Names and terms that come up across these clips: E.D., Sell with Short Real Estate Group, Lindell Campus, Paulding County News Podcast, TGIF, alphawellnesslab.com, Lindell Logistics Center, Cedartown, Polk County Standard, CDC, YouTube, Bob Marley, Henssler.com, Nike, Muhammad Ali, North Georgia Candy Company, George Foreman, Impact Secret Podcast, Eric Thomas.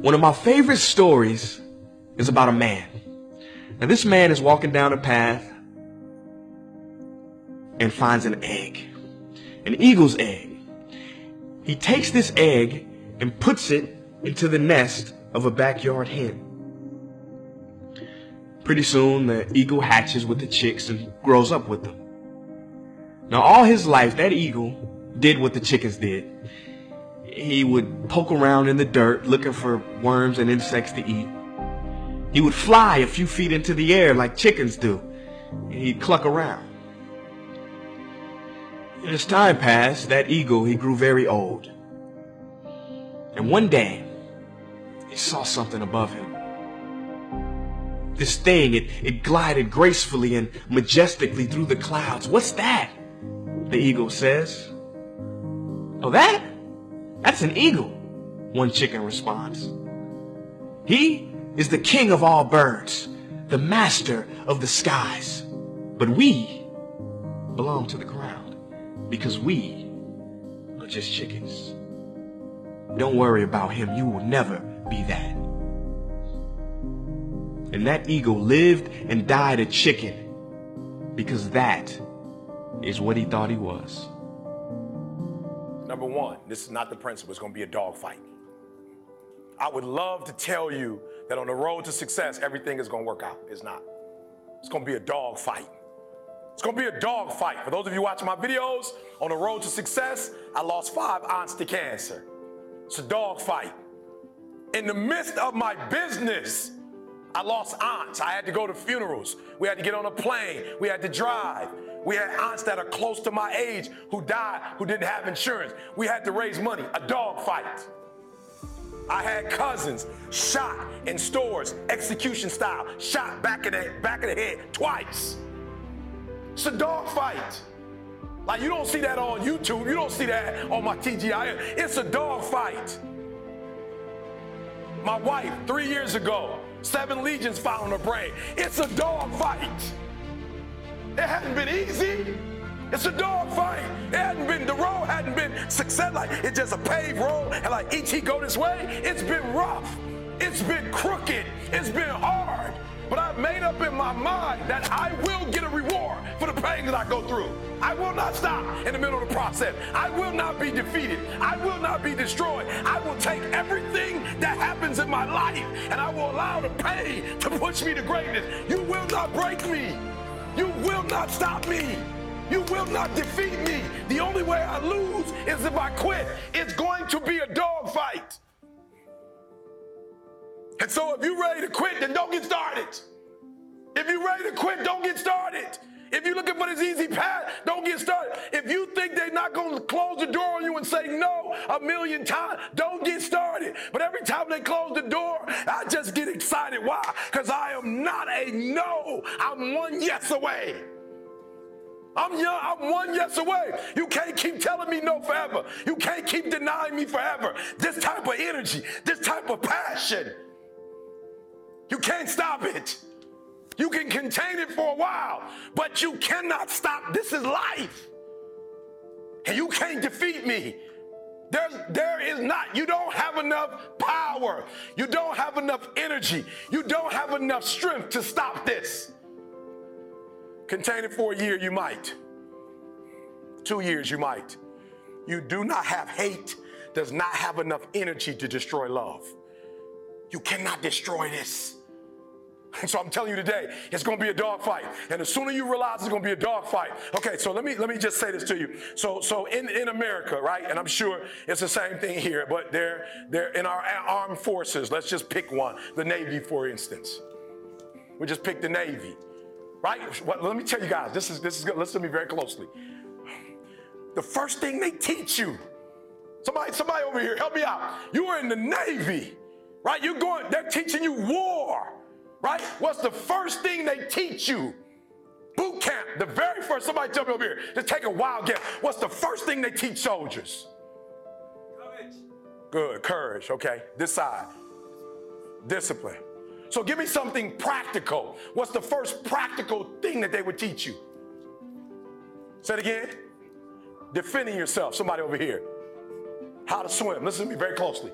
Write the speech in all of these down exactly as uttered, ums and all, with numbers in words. One of my favorite stories is about a man. Now, this man is walking down a path and finds an egg, an eagle's egg. He takes this egg and puts it into the nest of a backyard hen. Pretty soon, the eagle hatches with the chicks and grows up with them. Now, all his life, that eagle did what the chickens did. He would poke around in the dirt looking for worms and insects to eat. He would fly a few feet into the air like chickens do, and he'd cluck around. As time passed, that eagle, he grew very old. And one day, he saw something above him. This thing, it, it glided gracefully and majestically through the clouds. "What's that?" the eagle says. "Oh, that? That's an eagle," one chicken responds. "He is the king of all birds, the master of the skies. But we belong to the ground, because we are just chickens. Don't worry about him. You will never be that." And that eagle lived and died a chicken, because that is what he thought he was. Number one, this is not the principle. It's going to be a dogfight. I would love to tell you that on the road to success, everything is going to work out. It's not. It's going to be a dogfight. It's going to be a dog fight. For those of you watching my videos, on the road to success, I lost five aunts to cancer. It's a dog fight. In the midst of my business, I lost aunts. I had to go to funerals. We had to get on a plane. We had to drive. We had aunts that are close to my age who died, who didn't have insurance. We had to raise money. A dog fight. I had cousins shot in stores, execution style, shot back in the back of the head twice. It's a dog fight. Like, you don't see that on YouTube. You don't see that on my T G I F. It's a dog fight. My wife, three years ago, seven lesions found in her brain. It's a dog fight. It hasn't been easy. It's a dog fight. It hadn't been, the road hadn't been success. Like, it's just a paved road, and like each he go this way. It's been rough. It's been crooked. It's been hard. But I've made up in my mind that I will get a reward for the pain that I go through. I will not stop in the middle of the process. I will not be defeated. I will not be destroyed. I will take everything that happens in my life, and I will allow the pain to push me to greatness. You will not break me. You will not stop me. You will not defeat me. The only way I lose is if I quit. It's going to be a dog fight. And so if you're ready to quit, then don't get started. If you're ready to quit, don't get started. If you're looking for this easy path, don't get started. If you think they're not going to close the door on you and say no a million times, don't get started. But every time they close the door, I just get excited. Why? Because I am not a no. I'm one yes away. I'm young, I'm one yes away. You can't keep telling me no forever. You can't keep denying me forever. This type of energy, this type of passion, you can't stop it. You can contain it for a while, but you cannot stop. This is life. And you can't defeat me. There's, there is not. You don't have enough power. You don't have enough energy. You don't have enough strength to stop this. Contain it for a year, you might. Two years, you might. You do not have hate, does not have enough energy to destroy love. You cannot destroy this. And so I'm telling you today, it's going to be a dogfight. And the sooner you realize it's going to be a dogfight. Okay, so let me let me just say this to you. So so in, in America, right, and I'm sure it's the same thing here, but they're, they're in our armed forces. Let's just pick one, the Navy, for instance. We just pick the Navy, right? Well, let me tell you guys, this is, this is good. Listen to me very closely. The first thing they teach you, somebody, somebody over here, help me out. You are in the Navy. Right, you're going, they're teaching you war, right? What's the first thing they teach you? Boot camp, the very first, somebody tell me over here, just take a wild guess. What's the first thing they teach soldiers? Courage. Good, courage, okay. This side, discipline. So give me something practical. What's the first practical thing that they would teach you? Say it again. Defending yourself, somebody over here. How to swim, listen to me very closely.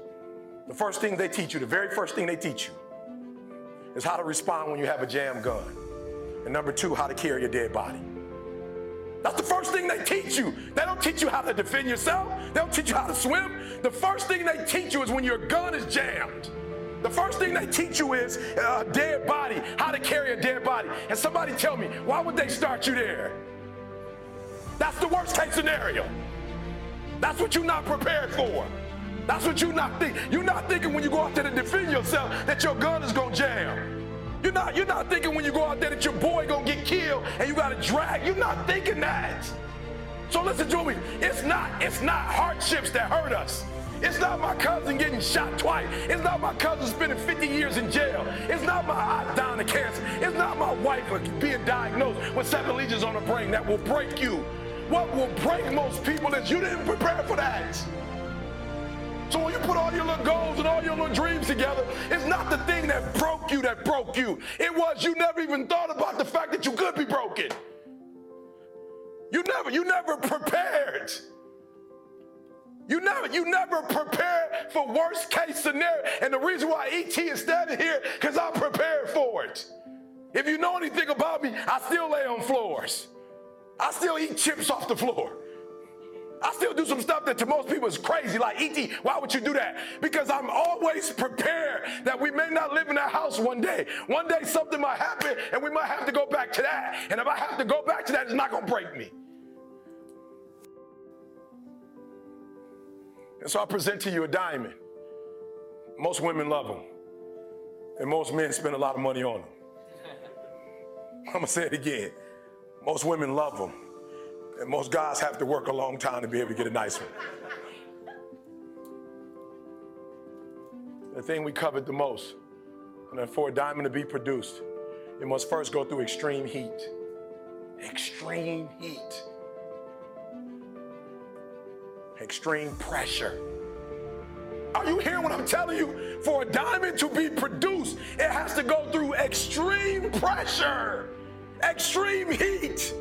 The first thing they teach you, the very first thing they teach you, is how to respond when you have a jam gun. And number two, how to carry your dead body. That's the first thing they teach you. They don't teach you how to defend yourself. They don't teach you how to swim. The first thing they teach you is when your gun is jammed. The first thing they teach you is a dead body, how to carry a dead body. And somebody tell me, why would they start you there? That's the worst case scenario. That's what you're not prepared for. That's what you're not thinking. You're not thinking when you go out there to defend yourself that your gun is gonna jam. You're not, you're not thinking when you go out there that your boy gonna get killed and you gotta drag. You're not thinking that. So listen to me. It's not, it's not hardships that hurt us. It's not my cousin getting shot twice. It's not my cousin spending fifty years in jail. It's not my aunt dying of cancer. It's not my wife being diagnosed with seven lesions on her brain that will break you. What will break most people is you didn't prepare for that. So when you put all your little goals and all your little dreams together, it's not the thing that broke you that broke you. It was you never even thought about the fact that you could be broken. You never, you never prepared. You never, you never prepare for worst case scenario. And the reason why E T is standing here, because I'm prepared for it. If you know anything about me, I still lay on floors. I still eat chips off the floor. I still do some stuff that to most people is crazy, like E T, why would you do that? Because I'm always prepared that we may not live in that house one day. One day something might happen and we might have to go back to that. And if I have to go back to that, it's not gonna break me. And so I present to you a diamond. Most women love them. And most men spend a lot of money on them. I'm gonna say it again. Most women love them. And most guys have to work a long time to be able to get a nice one. The thing we covered the most, and for a diamond to be produced, it must first go through extreme heat. Extreme heat. Extreme pressure. Are you hearing what I'm telling you? For a diamond to be produced, it has to go through extreme pressure, extreme heat.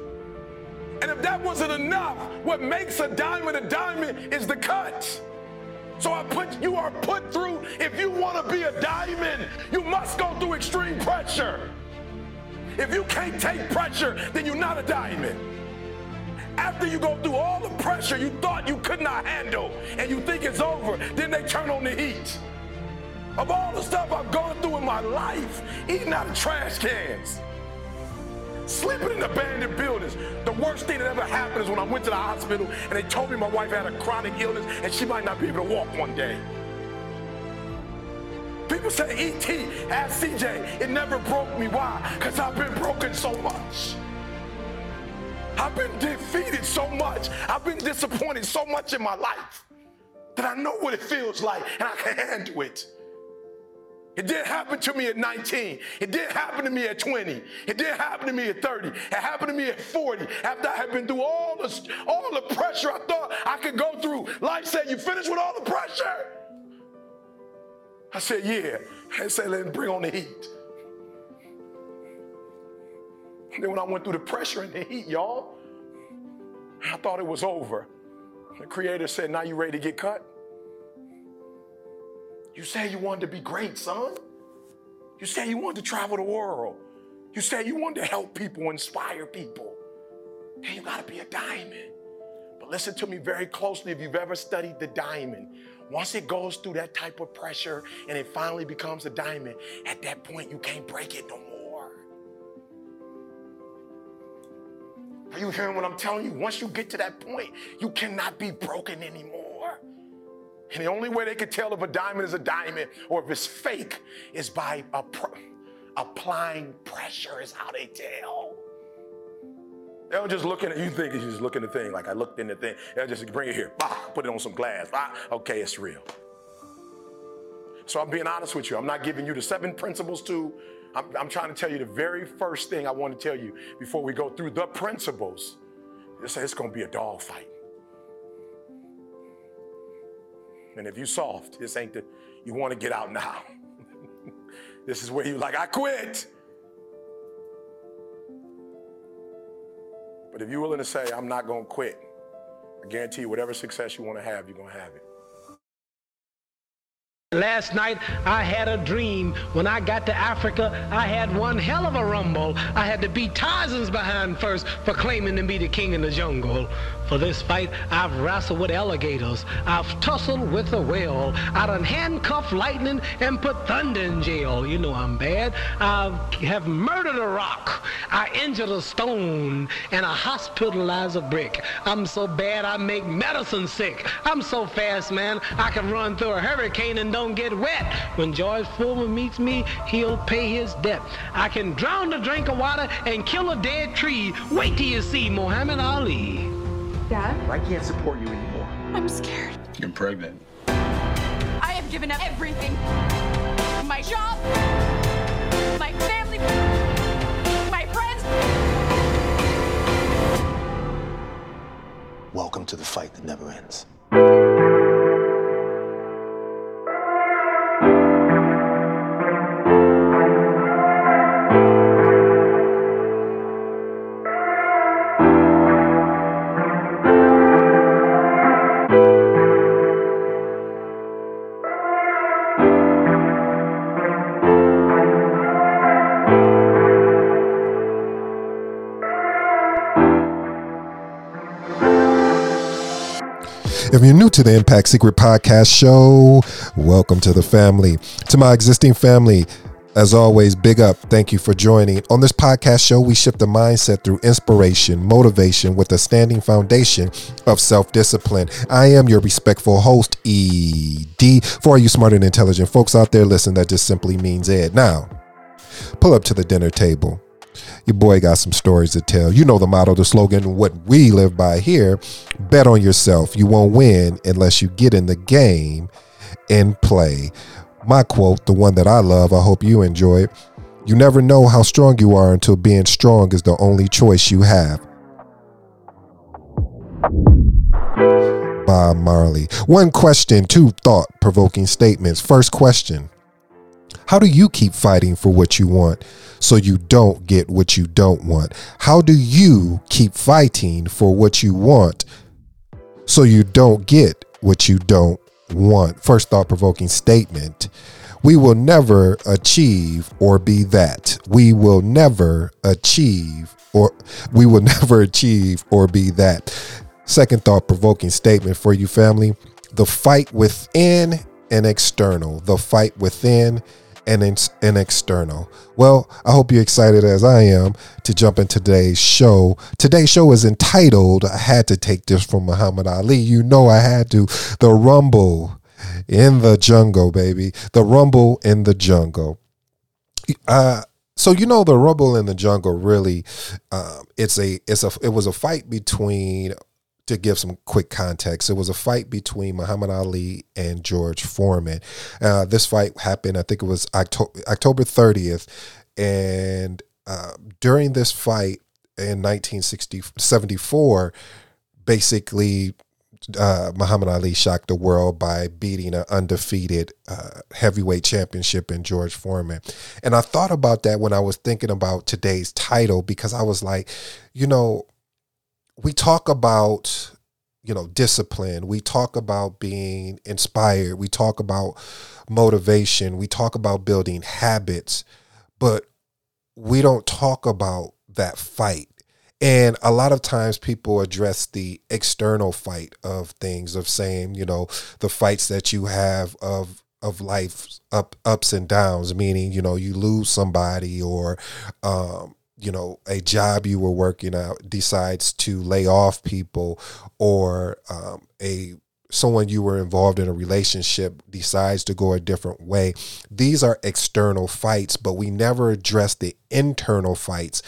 And if that wasn't enough, what makes a diamond a diamond is the cut. So I put, you are put through, if you want to be a diamond, you must go through extreme pressure. If you can't take pressure, then you're not a diamond. After you go through all the pressure you thought you could not handle and you think it's over, then they turn on the heat. Of all the stuff I've gone through in my life, eating out of trash cans, sleeping in abandoned buildings. The worst thing that ever happened is when I went to the hospital and they told me my wife had a chronic illness and she might not be able to walk one day. People say, E T, ask C J, it never broke me. Why? Because I've been broken so much. I've been defeated so much. I've been disappointed so much in my life that I know what it feels like and I can handle it. It didn't happen to me at nineteen. It didn't happen to me at twenty. It didn't happen to me at thirty. It happened to me at forty. After I had been through all the, all the pressure I thought I could go through. Life said, you finished with all the pressure? I said, yeah. They said, let's bring on the heat. And then when I went through the pressure and the heat, y'all, I thought it was over. The Creator said, now you ready to get cut? You said you wanted to be great, son. You said you wanted to travel the world. You said you wanted to help people, inspire people. Then you gotta be a diamond. But listen to me very closely if you've ever studied the diamond. Once it goes through that type of pressure and it finally becomes a diamond, at that point you can't break it no more. Are you hearing what I'm telling you? Once you get to that point, you cannot be broken anymore. And the only way they could tell if a diamond is a diamond or if it's fake is by a pr- applying pressure is how they tell. They'll just look at it. You think it's just looking at the thing. Like I looked in the thing. They'll just bring it here. Bah, put it on some glass. Bah, okay, it's real. So I'm being honest with you. I'm not giving you the seven principles to. I'm, I'm trying to tell you the very first thing I want to tell you before we go through the principles. It's, it's going to be a dogfight. And if you soft, this ain't the, you want to get out now. This is where you like, I quit. But if you're willing to say, I'm not going to quit, I guarantee you whatever success you want to have, you're going to have it. Last night, I had a dream. When I got to Africa, I had one hell of a rumble. I had to beat Tarzan's behind first for claiming to be the king in the jungle. For this fight, I've wrestled with alligators. I've tussled with a whale. I done handcuffed lightning and put thunder in jail. You know I'm bad. I have murdered a rock. I injured a stone and I hospitalized a brick. I'm so bad, I make medicine sick. I'm so fast, man, I can run through a hurricane and don't get wet. When George Foreman meets me, he'll pay his debt. I can drown a drink of water and kill a dead tree. Wait till you see Muhammad Ali. Dad? I can't support you anymore. I'm scared. You're pregnant. I have given up everything. My job, my family, my friends. Welcome to the fight that never ends. If you're new to the Impact Secret Podcast show, welcome to the family. To my existing family, as always, big up. Thank you for joining. On this podcast show, we shift the mindset through inspiration, motivation with a standing foundation of self-discipline. I am your respectful host, E D. For all you smart and intelligent folks out there, listen, that just simply means Ed. Now, pull up to the dinner table. Your boy got some stories to tell. You know the motto, the slogan, what we live by here. Bet on yourself. You won't win unless you get in the game and play. My quote, the one that I love, I hope you enjoy it. You never know how strong you are until being strong is the only choice you have. Bob Marley. One question, two thought-provoking statements. First question. How do you keep fighting for what you want so you don't get what you don't want? How do you keep fighting for what you want so you don't get what you don't want? First thought-provoking statement. We will never achieve or be that. We will never achieve or we will never achieve or be that. Second thought-provoking statement for you, family. The fight within and external. The fight within and it's an external. Well, I hope you're excited as I am to jump in today's show. Today's show is entitled, I had to take this from Muhammad Ali. You know I had to. The Rumble in the Jungle, baby. The Rumble in the Jungle. Uh, so, you know, the Rumble in the Jungle really, um, it's a, it's a, it was a fight between, to give some quick context, it was a fight between Muhammad Ali and George Foreman. Uh, this fight happened, I think it was October, October thirtieth. And uh, during this fight in nineteen seventy-four, basically uh, Muhammad Ali shocked the world by beating an undefeated uh, heavyweight championship in George Foreman. And I thought about that when I was thinking about today's title, because I was like, you know, we talk about, you know, discipline. We talk about being inspired. We talk about motivation. We talk about building habits, but we don't talk about that fight. And a lot of times people address the external fight of things, of saying, you know, the fights that you have of of life's up, ups and downs, meaning, you know, you lose somebody or, um, you know, a job you were working out decides to lay off people, or um, a someone you were involved in a relationship decides to go a different way. These are external fights, but we never address the internal fights.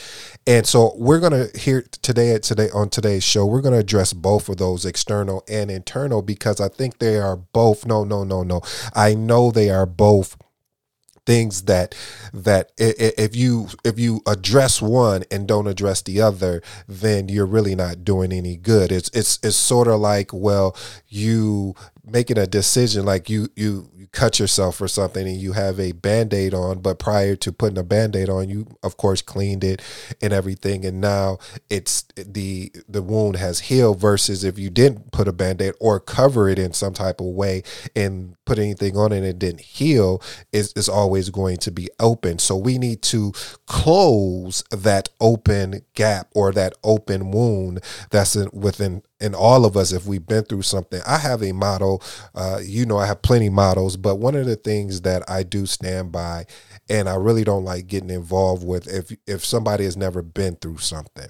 And so we're going to hear today at today on today's show, we're going to address both of those, external and internal, because I think they are both. No, no, no, no. I know they are both things that that if you if you address one and don't address the other, then you're really not doing any good. It's it's it's sort of like, well, you making a decision, like you you you cut yourself or something and you have a Band-Aid on, but prior to putting a Band-Aid on, you of course cleaned it and everything, and now it's the the wound has healed, versus if you didn't put a Band-Aid or cover it in some type of way and put anything on it and it didn't heal, it's, it's always going to be open. So we need to close that open gap or that open wound that's in, within in all of us if we've been through something. I have a model, uh, you know, I have plenty of models, but one of the things that I do stand by, and I really don't like getting involved with, if if somebody has never been through something.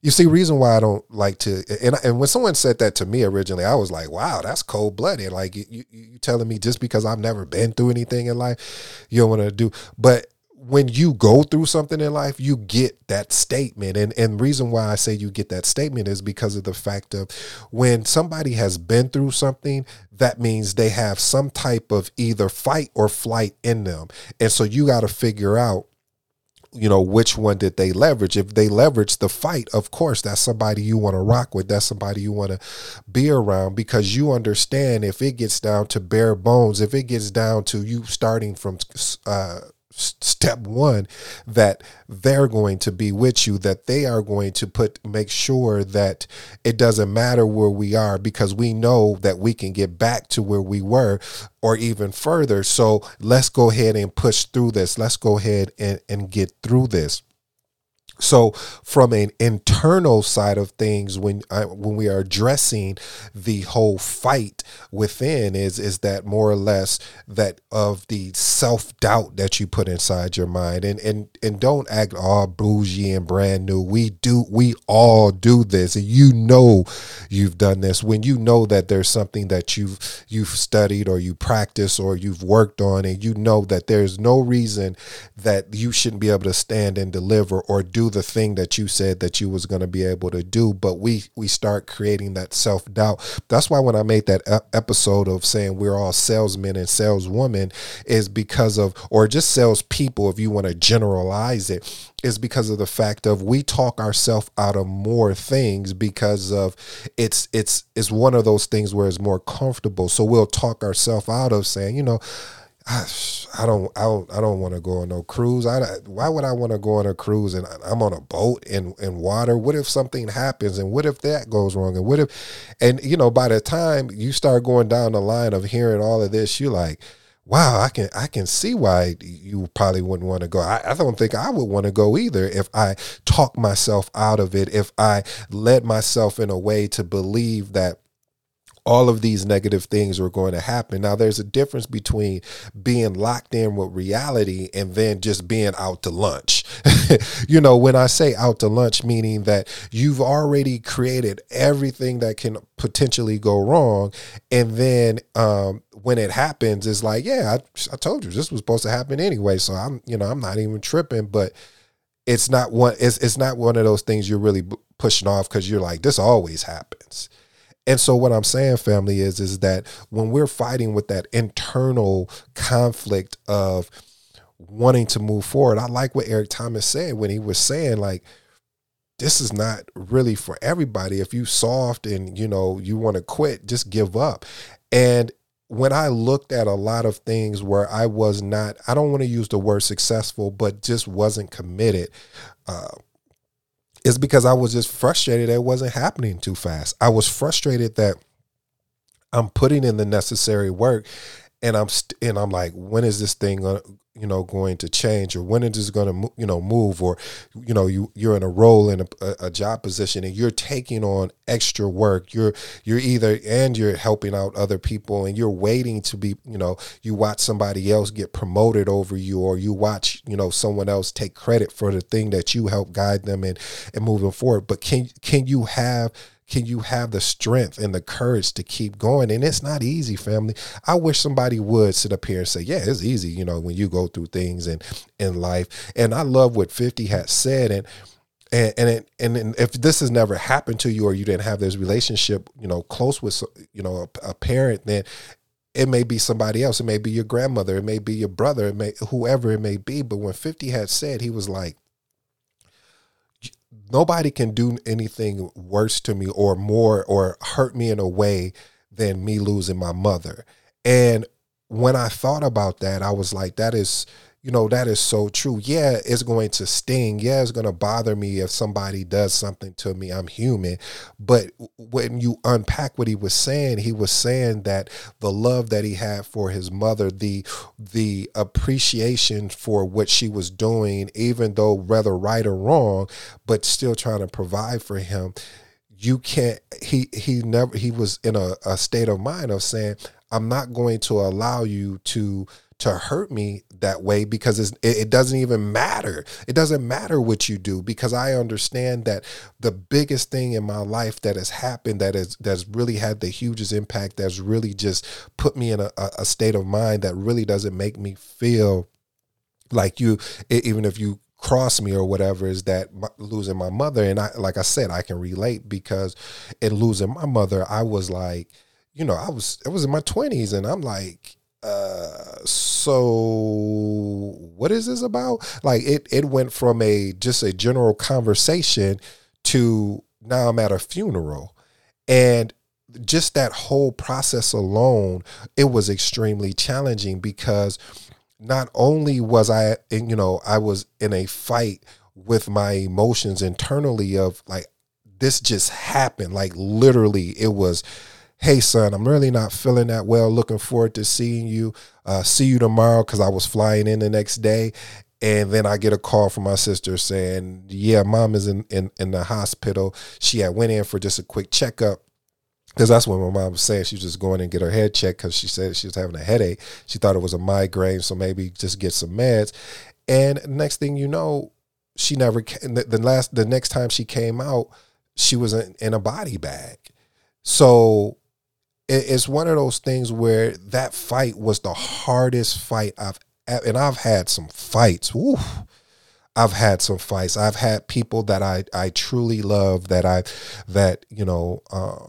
You see, reason why I don't like to, and and when someone said that to me originally, I was like, wow, that's cold blooded. Like you, you, you telling me just because I've never been through anything in life, you don't want to do, but when you go through something in life, you get that statement. And and reason why I say you get that statement is because of the fact of when somebody has been through something, that means they have some type of either fight or flight in them. And so you got to figure out, you know, which one did they leverage? If they leverage the fight, of course, that's somebody you want to rock with. That's somebody you want to be around, because you understand if it gets down to bare bones, if it gets down to you starting from uh step one, that they're going to be with you, that they are going to put, make sure that it doesn't matter where we are, because we know that we can get back to where we were or even further. So let's go ahead and push through this. Let's go ahead and, and get through this. So from an internal side of things, when I, when we are addressing the whole fight within, is is that more or less that of the self-doubt that you put inside your mind. And and and don't act all bougie and brand new. We do, we all do this. And you know you've done this when you know that there's something that you've you've studied or you practice or you've worked on, and you know that there's no reason that you shouldn't be able to stand and deliver or do the thing that you said that you was going to be able to do. But we we start creating that self-doubt. That's why when I made that episode of saying we're all salesmen and saleswomen, is because of, or just salespeople if you want to generalize it, is because of the fact of we talk ourselves out of more things, because of it's it's it's one of those things where it's more comfortable. So we'll talk ourselves out of saying, you know, I, I don't, I don't, I don't want to go on no cruise. I, why would I want to go on a cruise and I'm on a boat and, and water? What if something happens? And what if that goes wrong? And what if, and you know, by the time you start going down the line of hearing all of this, you're like, wow, I can, I can see why you probably wouldn't want to go. I, I don't think I would want to go either if I talk myself out of it, if I led myself in a way to believe that all of these negative things were going to happen. Now, there's a difference between being locked in with reality and then just being out to lunch. You know, when I say out to lunch, meaning that you've already created everything that can potentially go wrong. And then um, when it happens, it's like, yeah, I, I told you this was supposed to happen anyway. So I'm, you know, I'm not even tripping, but it's not one, it's, it's not one of those things you're really pushing off, because you're like, this always happens. And so what I'm saying, family, is, is that when we're fighting with that internal conflict of wanting to move forward, I like what Eric Thomas said when he was saying, like, this is not really for everybody. If you soft and, you know, you want to quit, just give up. And when I looked at a lot of things where I was not, I don't want to use the word successful, but just wasn't committed, uh, it's because I was just frustrated that it wasn't happening too fast. I was frustrated that I'm putting in the necessary work, and I'm st- and I'm like, when is this thing gonna, you know, going to change, or when is this going to, you know, move, or, you know, you you're in a role in a, a job position and you're taking on extra work. You're you're either and you're helping out other people, and you're waiting to be, you know, you watch somebody else get promoted over you, or you watch, you know, someone else take credit for the thing that you helped guide them in and moving forward. But can can you have Can you have the strength and the courage to keep going? And it's not easy, family. I wish somebody would sit up here and say, yeah, it's easy, you know, when you go through things in, in life. And I love what fifty had said. And and and, it, and and if this has never happened to you, or you didn't have this relationship, you know, close with, you know, a, a parent, then it may be somebody else. It may be your grandmother. It may be your brother. It may, whoever it may be. But when fifty had said, he was like, nobody can do anything worse to me or more, or hurt me in a way than me losing my mother. And when I thought about that, I was like, that is, you know, that is so true. Yeah, it's going to sting. Yeah, it's going to bother me if somebody does something to me. I'm human. But when you unpack what he was saying, he was saying that the love that he had for his mother, the the appreciation for what she was doing, even though whether right or wrong, but still trying to provide for him. You can't, he he never, he was in a, a state of mind of saying, I'm not going to allow you to to hurt me that way, because it's, it doesn't even matter. It doesn't matter what you do, because I understand that the biggest thing in my life that has happened, that is, that's really had the hugest impact, that's really just put me in a, a state of mind that really doesn't make me feel like you, even if you cross me or whatever, is that my, losing my mother. And I, like I said, I can relate, because in losing my mother, I was like, you know, I was, I was in my twenties, and I'm like, Uh, so what is this about? Like it, it went from a, just a general conversation to now I'm at a funeral. And just that whole process alone, it was extremely challenging, because not only was I, you know, I was in a fight with my emotions internally of like, this just happened. Like literally it was, hey, son, I'm really not feeling that well. Looking forward to seeing you. Uh, see you tomorrow, because I was flying in the next day. And then I get a call from my sister saying, yeah, mom is in, in, in the hospital. She had went in for just a quick checkup, because that's what my mom was saying. She was just going and get her head checked, because she said she was having a headache. She thought it was a migraine, so maybe just get some meds. And next thing you know, she never came. The, the, last, the next time she came out, she was in, in a body bag. So it's one of those things where that fight was the hardest fight I've, and I've had some fights. Woo. I've had some fights. I've had people that I, I truly love, that I, that, you know, uh,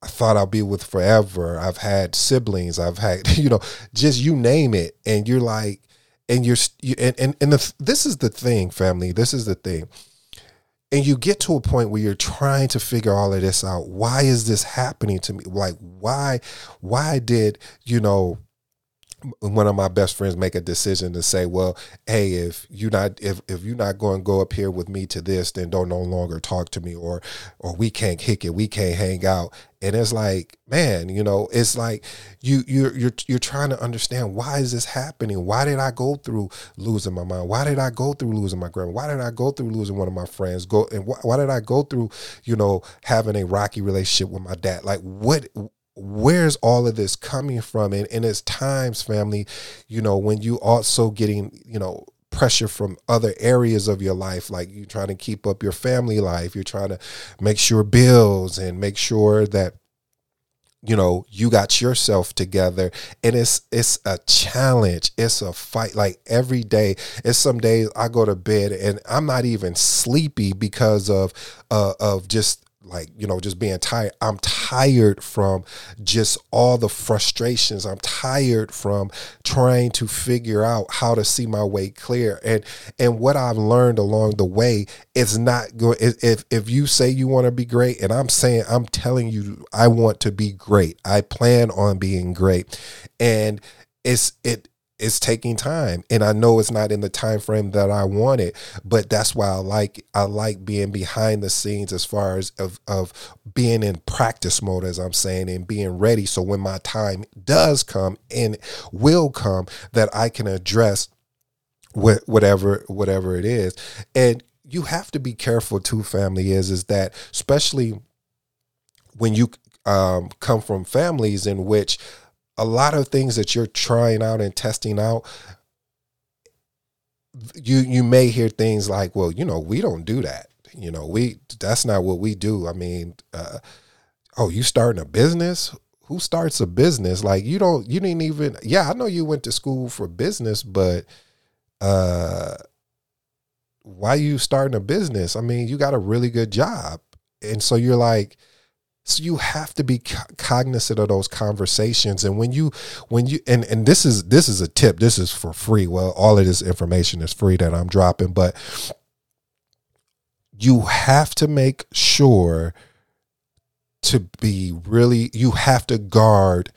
I thought I'll be with forever. I've had siblings. I've had, you know, just you name it. And you're like, and you're, you, and, and, and the, this is the thing, family, this is the thing. And you get to a point where you're trying to figure all of this out. Why is this happening to me? Like, why, why did, you know, one of my best friends make a decision to say, well, hey, if you're not, if, if you're not going to go up here with me to this, then don't no longer talk to me, or, or we can't kick it. We can't hang out. And it's like, man, you know, it's like you, you're, you're, you're trying to understand, why is this happening? Why did I go through losing my mom? Why did I go through losing my grandma? Why did I go through losing one of my friends? Go and wh- why did I go through, you know, having a rocky relationship with my dad? Like what, where's all of this coming from? And, and it's times, family, you know, when you also getting, you know, pressure from other areas of your life, like you're trying to keep up your family life, you're trying to make sure bills and make sure that, you know, you got yourself together. And it's, it's a challenge. It's a fight. Like every day, it's some days I go to bed and I'm not even sleepy because of, uh, of just, like, you know, just being tired. I'm tired from just all the frustrations. I'm tired from trying to figure out how to see my way clear. And, and what I've learned along the way, it's not good. If, if you say you want to be great, and I'm saying, I'm telling you, I want to be great. I plan on being great. And it's, it, it's taking time, and I know it's not in the time frame that I want it, but that's why I like I like being behind the scenes, as far as of, of being in practice mode, as I'm saying, and being ready. So when my time does come and will come, that I can address wh- whatever whatever it is. And you have to be careful too, family, is is that especially when you um, come from families in which a lot of things that you're trying out and testing out, you you may hear things like, well, you know, we don't do that. You know, we that's not what we do. I mean, uh, oh, you starting a business? Who starts a business? Like, you don't, you didn't even, yeah, I know you went to school for business, but uh, why you starting a business? I mean, you got a really good job. And so you're like, so you have to be co- cognizant of those conversations. And when you, when you, and, and this is, this is a tip, this is for free. Well, all of this information is free that I'm dropping, but you have to make sure to be really, you have to guard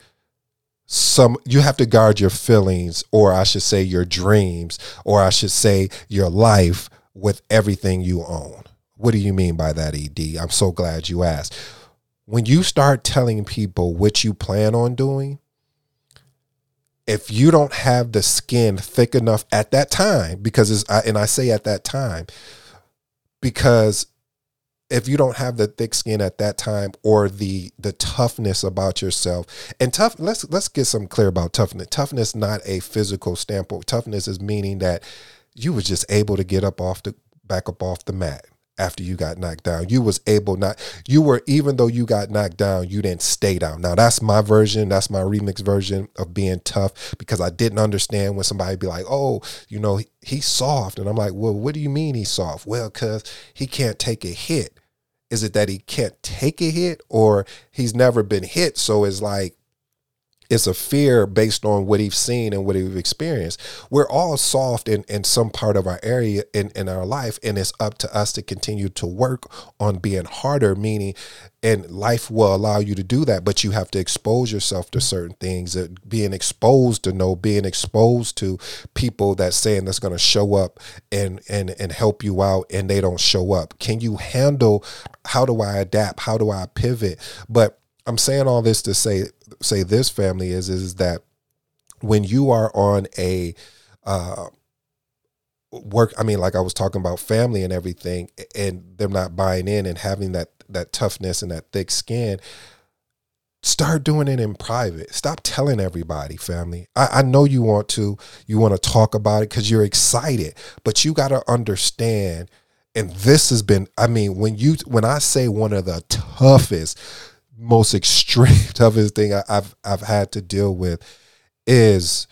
some, you have to guard your feelings, or I should say your dreams, or I should say your life with everything you own. What do you mean by that, E D? I'm so glad you asked. When you start telling people what you plan on doing, if you don't have the skin thick enough at that time, because it's, and I say at that time, because if you don't have the thick skin at that time, or the the toughness about yourself, and tough, let's let's get some clear about toughness. Toughness, not a physical standpoint. Toughness is meaning that you was just able to get up off the back up off the mat after you got knocked down. You was able not. You were, even though you got knocked down, you didn't stay down. Now that's my version. That's my remix version of being tough, because I didn't understand when somebody be like, "Oh, you know, he, he's soft," and I'm like, "Well, what do you mean he's soft?" Well, cause he can't take a hit. Is it that he can't take a hit, or he's never been hit? So it's like, it's a fear based on what he's seen and what he's experienced. We're all soft in, in some part of our area in, in our life. And it's up to us to continue to work on being harder, meaning, and life will allow you to do that. But you have to expose yourself to certain things, being exposed to no, being exposed to people that saying that's going to show up and, and, and help you out, and they don't show up. Can you handle, how do I adapt? How do I pivot? But I'm saying all this to say, say this, family, is, is that when you are on a uh, work, I mean, like I was talking about family and everything, and them not buying in and having that, that toughness and that thick skin, start doing it in private. Stop telling everybody, family. I, I know you want to, you want to talk about it because you're excited, but you got to understand. And this has been, I mean, when you, when I say one of the toughest, most extreme toughest thing I've I've had to deal with is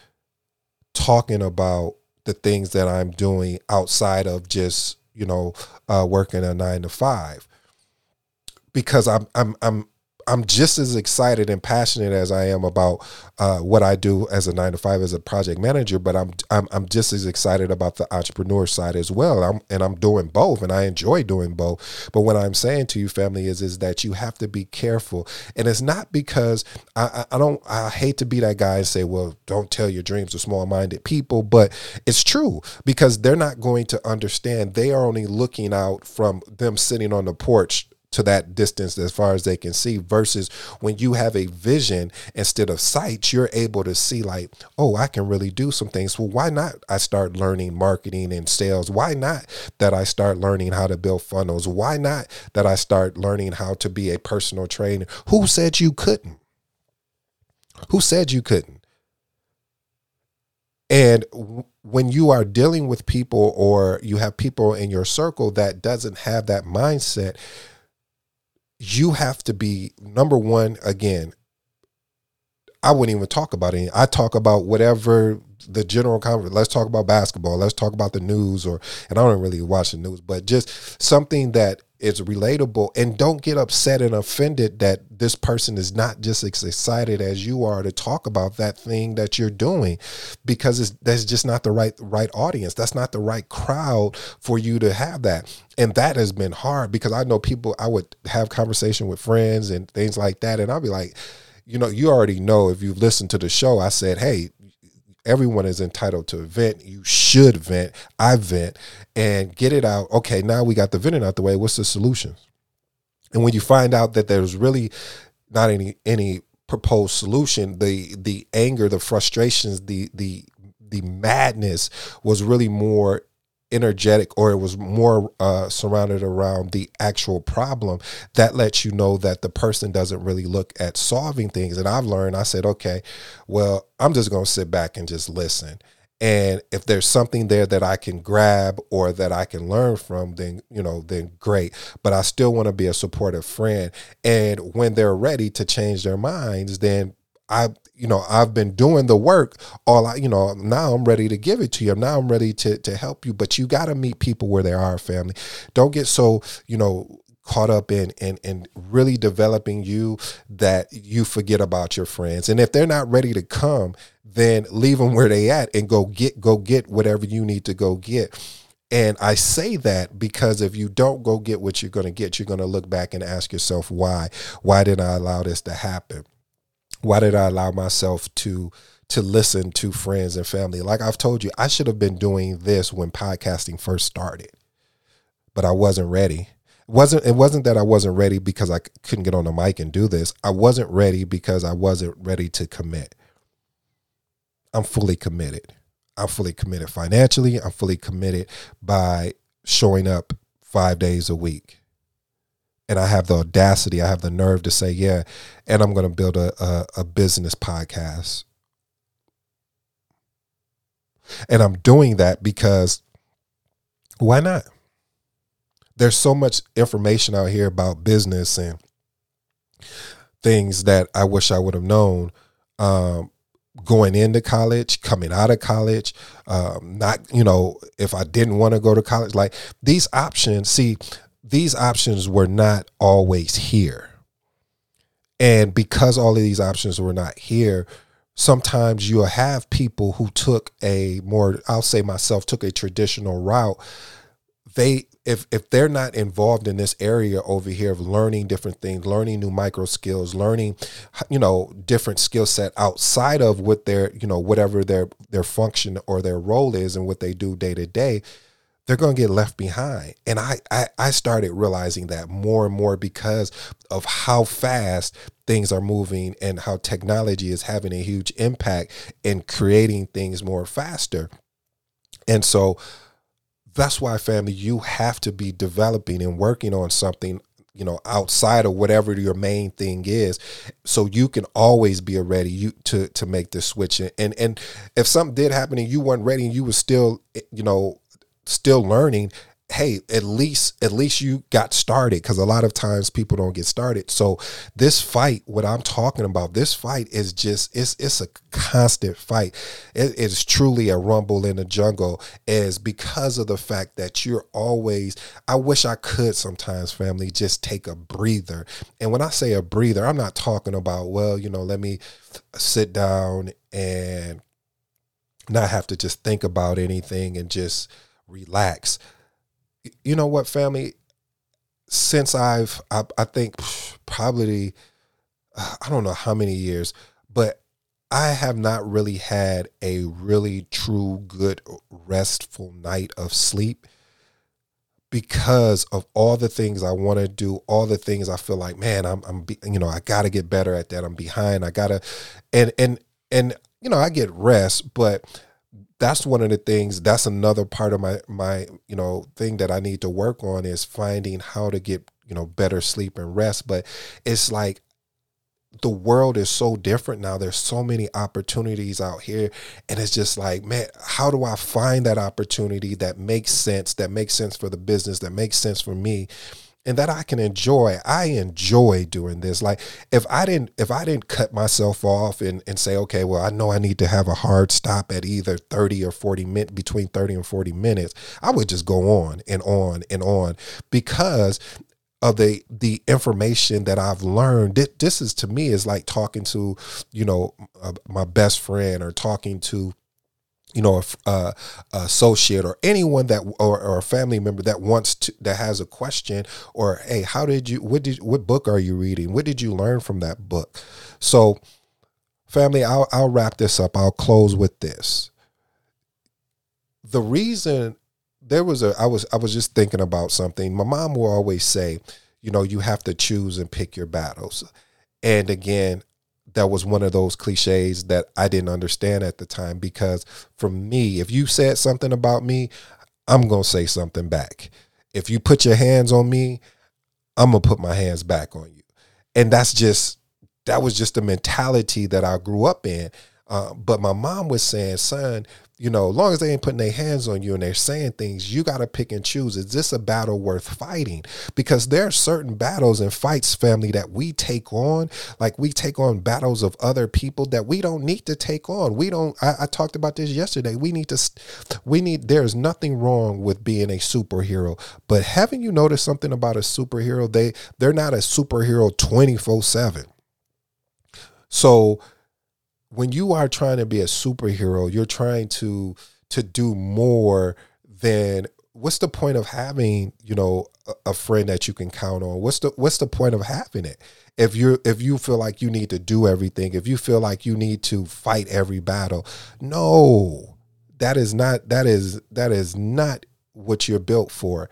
talking about the things that I'm doing outside of just, you know, uh, working a nine to five, because I'm I'm I'm I'm just as excited and passionate as I am about uh, what I do as a nine to five as a project manager, but I'm I'm I'm just as excited about the entrepreneur side as well. I'm and I'm doing both, and I enjoy doing both. But what I'm saying to you, family, is is that you have to be careful, and it's not because I, I, I don't I hate to be that guy and say, well, don't tell your dreams to small-minded people, but it's true, because they're not going to understand. They are only looking out from them sitting on the porch to that distance as far as they can see, versus when you have a vision instead of sight, you're able to see like, oh, I can really do some things. Well, why not I start learning marketing and sales? Why not that I start learning how to build funnels? Why not that I start learning how to be a personal trainer? Who said you couldn't? Who said you couldn't? And when you are dealing with people, or you have people in your circle that doesn't have that mindset, you have to be, number one, again, I wouldn't even talk about it. I talk about whatever the general conversation. Let's talk about basketball. Let's talk about the news, or, and I don't really watch the news, but just something that is relatable, and don't get upset and offended that this person is not just as excited as you are to talk about that thing that you're doing, because it's, that's just not the right, right audience. That's not the right crowd for you to have that. And that has been hard, because I know people, I would have conversation with friends and things like that. And I'll be like, you know, you already know, if you've listened to the show, I said, hey, everyone is entitled to vent. You should vent. I vent and get it out. Okay, now we got the venting out the way. What's the solution? And when you find out that there's really not any any proposed solution, the the anger, the frustrations, the the the madness was really more energetic, or it was more uh, surrounded around the actual problem. That lets you know that the person doesn't really look at solving things. And I've learned, I said, okay, well, I'm just going to sit back and just listen. And if there's something there that I can grab or that I can learn from, then, you know, then great. But I still want to be a supportive friend. And when they're ready to change their minds, then I, you know, I've been doing the work all I, you know, now I'm ready to give it to you. Now I'm ready to, to help you, but you got to meet people where they are, family. Don't get so, you know, caught up in, in, in really developing you that you forget about your friends. And if they're not ready to come, then leave them where they at and go get, go get whatever you need to go get. And I say that because if you don't go get what you're going to get, you're going to look back and ask yourself, why? Why did I allow this to happen? Why did I allow myself to to listen to friends and family? Like I've told you, I should have been doing this when podcasting first started, but I wasn't ready. Wasn't it wasn't that I wasn't ready because I couldn't get on the mic and do this. I wasn't ready because I wasn't ready to commit. I'm fully committed. I'm fully committed financially. I'm fully committed by showing up five days a week. And I have the audacity, I have the nerve to say, yeah, and I'm going to build a, a, a business podcast. And I'm doing that because why not? There's so much information out here about business and things that I wish I would have known. Um, going into college, coming out of college, um, not, you know, if I didn't want to go to college, like these options, see, these options were not always here. And because all of these options were not here, sometimes you'll have people who took a more, I'll say myself, took a traditional route. They, if if they're not involved in this area over here of learning different things, learning new micro skills, learning, you know, different skill set outside of what their, you know, whatever their their function or their role is and what they do day to day, they're going to get left behind. And I, I, I started realizing that more and more because of how fast things are moving and how technology is having a huge impact in creating things more faster. And so that's why, family, you have to be developing and working on something, you know, outside of whatever your main thing is, so you can always be ready you, to to make the switch. And and if something did happen and you weren't ready and you were still, you know, still learning, hey, at least at least you got started, because a lot of times people don't get started. So this fight, what I'm talking about, this fight is just, it's it's a constant fight. It is truly a rumble in the jungle, is because of the fact that you're always, I wish I could sometimes, family, just take a breather. And when I say a breather, I'm not talking about, well, you know, let me sit down and not have to just think about anything and just relax. You know what, family, since I've, I, I think probably, I don't know how many years, but I have not really had a really true, good, restful night of sleep because of all the things I want to do, all the things I feel like, man, I'm, I'm be, you know, I got to get better at that. I'm behind. I got to, and, and, and, you know, I get rest, but that's one of the things, that's another part of my, my, you know, thing that I need to work on is finding how to get, you know, better sleep and rest. But it's like the world is so different now. There's so many opportunities out here. And it's just like, man, how do I find that opportunity that makes sense, that makes sense for the business, that makes sense for me, and that I can enjoy? I enjoy doing this. Like if I didn't, if I didn't cut myself off and, and say, okay, well, I know I need to have a hard stop at either thirty or forty minutes, between thirty and forty minutes, I would just go on and on and on because of the, the information that I've learned. This is, to me, is like talking to, you know, uh, my best friend, or talking to, you know, a, a, a associate, or anyone that, or, or a family member that wants to, that has a question, or, hey, how did you, what did, what book are you reading? What did you learn from that book? So, family, I'll, I'll wrap this up. I'll close with this. The reason there was a, I was, I was just thinking about something. My mom will always say, you know, you have to choose and pick your battles. And again, that was one of those cliches that I didn't understand at the time, because for me, if you said something about me, I'm going to say something back. If you put your hands on me, I'm going to put my hands back on you. And that's just, that was just the mentality that I grew up in. Uh, but my mom was saying, son, you know, as long as they ain't putting their hands on you and they're saying things, you got to pick and choose. Is this a battle worth fighting? Because there are certain battles and fights, family, that we take on. Like we take on battles of other people that we don't need to take on. We don't. I, I talked about this yesterday. We need to we need. There's nothing wrong with being a superhero. But haven't you noticed something about a superhero? They they're not a superhero twenty-four seven. So when you are trying to be a superhero, you're trying to to do more than what's the point of having, you know, a, a friend that you can count on? What's the what's the point of having it? If you if you feel like you need to do everything, if you feel like you need to fight every battle, no, that is not that is that is not what you're built for.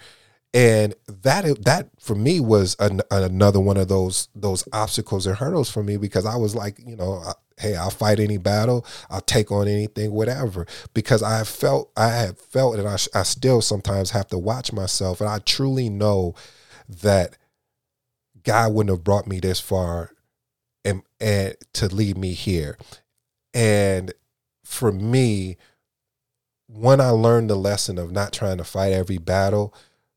And that that for me was an, another one of those those obstacles and hurdles for me, because I was like, you know, I, hey, I'll fight any battle, I'll take on anything, whatever, because I felt I have felt and I, I still sometimes have to watch myself. And I truly know that God wouldn't have brought me this far and, and to leave me here. And for me, when I learned the lesson of not trying to fight every battle,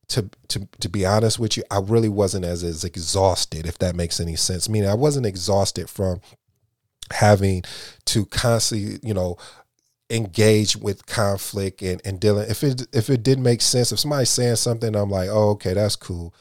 To, to to be honest with you, I really wasn't as, as exhausted, if that makes any sense. I mean, I wasn't exhausted from having to constantly, you know, engage with conflict and, and dealing. If it if it didn't make sense, if somebody's saying something, I'm like, oh, okay, that's cool.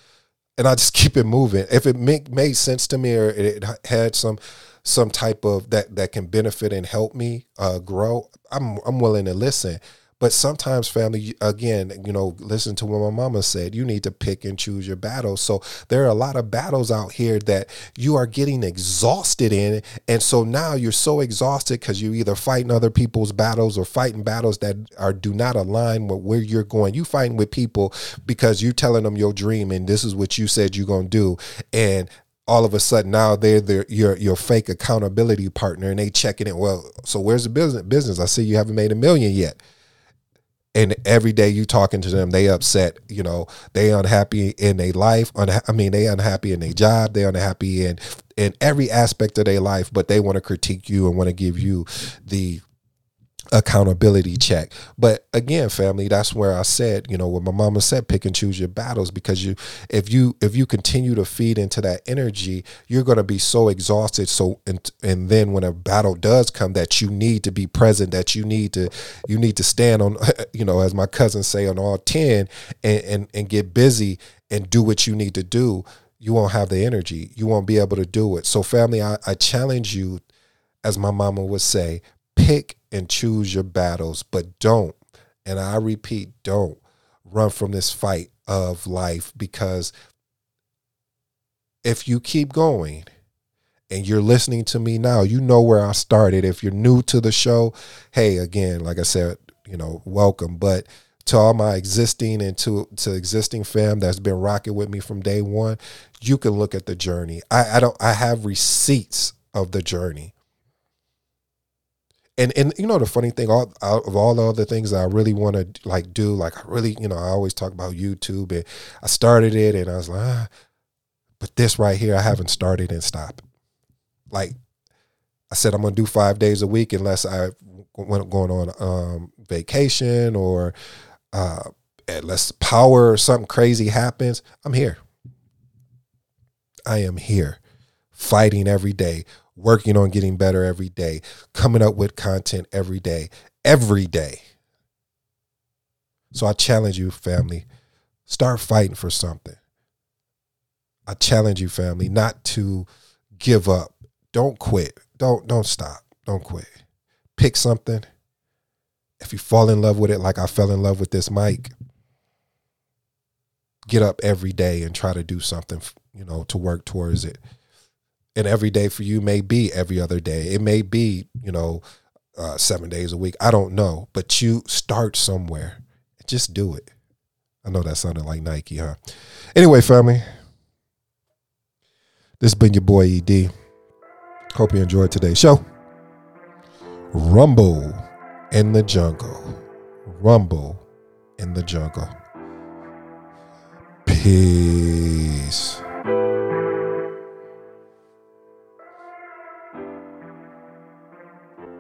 And I just keep it moving. If it make, made sense to me, or it had some some type of that that can benefit and help me uh, grow, I'm I'm willing to listen. But sometimes, family, again, you know, listen to what my mama said, you need to pick and choose your battles. So there are a lot of battles out here that you are getting exhausted in. And so now you're so exhausted because you're either fighting other people's battles or fighting battles that are do not align with where you're going. You fighting with people because you're telling them your dream and this is what you said you're going to do. And all of a sudden now they're, they're your your fake accountability partner, and they checking it. Well, so where's the business? business? I see you haven't made a million yet. And every day you talking to them, they upset, you know, they unhappy in their life. Unha- I mean, they unhappy in their job. They unhappy in, in every aspect of their life, but they want to critique you and want to give you the accountability check. But again, family, that's where I said, you know, what my mama said, pick and choose your battles, because you, if you, if you continue to feed into that energy, you're going to be so exhausted. So, and, and then when a battle does come that you need to be present, that you need to, you need to stand on, you know, as my cousins say, on all ten and, and, and get busy and do what you need to do. You won't have the energy. You won't be able to do it. So family, I, I challenge you, as my mama would say, pick and choose your battles, but don't, and I repeat, don't run from this fight of life, because if you keep going, and you're listening to me now, you know where I started. If you're new to the show, hey, again, like I said, you know, welcome. But to all my existing and to, to existing fam that's been rocking with me from day one, you can look at the journey. I, I don't, I have receipts of the journey. And, and you know, the funny thing, all, of all the other things that I really want to, like, do, like, I really, you know, I always talk about YouTube, and I started it, and I was like, ah, but this right here, I haven't started and stopped. Like, I said, I'm going to do five days a week unless I went going on um, vacation or uh, unless power or something crazy happens. I'm here. I am here fighting every day, working on getting better every day, coming up with content every day, every day. So I challenge you, family, start fighting for something. I challenge you, family, not to give up. Don't quit. Don't, don't stop. Don't quit. Pick something. If you fall in love with it, like I fell in love with this mic, get up every day and try to do something, you know, to work towards it. And every day for you may be every other day. It may be, you know, uh, seven days a week. I don't know. But you start somewhere. Just do it. I know that sounded like Nike, huh? Anyway, family, this has been your boy E D. Hope you enjoyed today's show. Rumble in the jungle. Rumble in the jungle. Peace.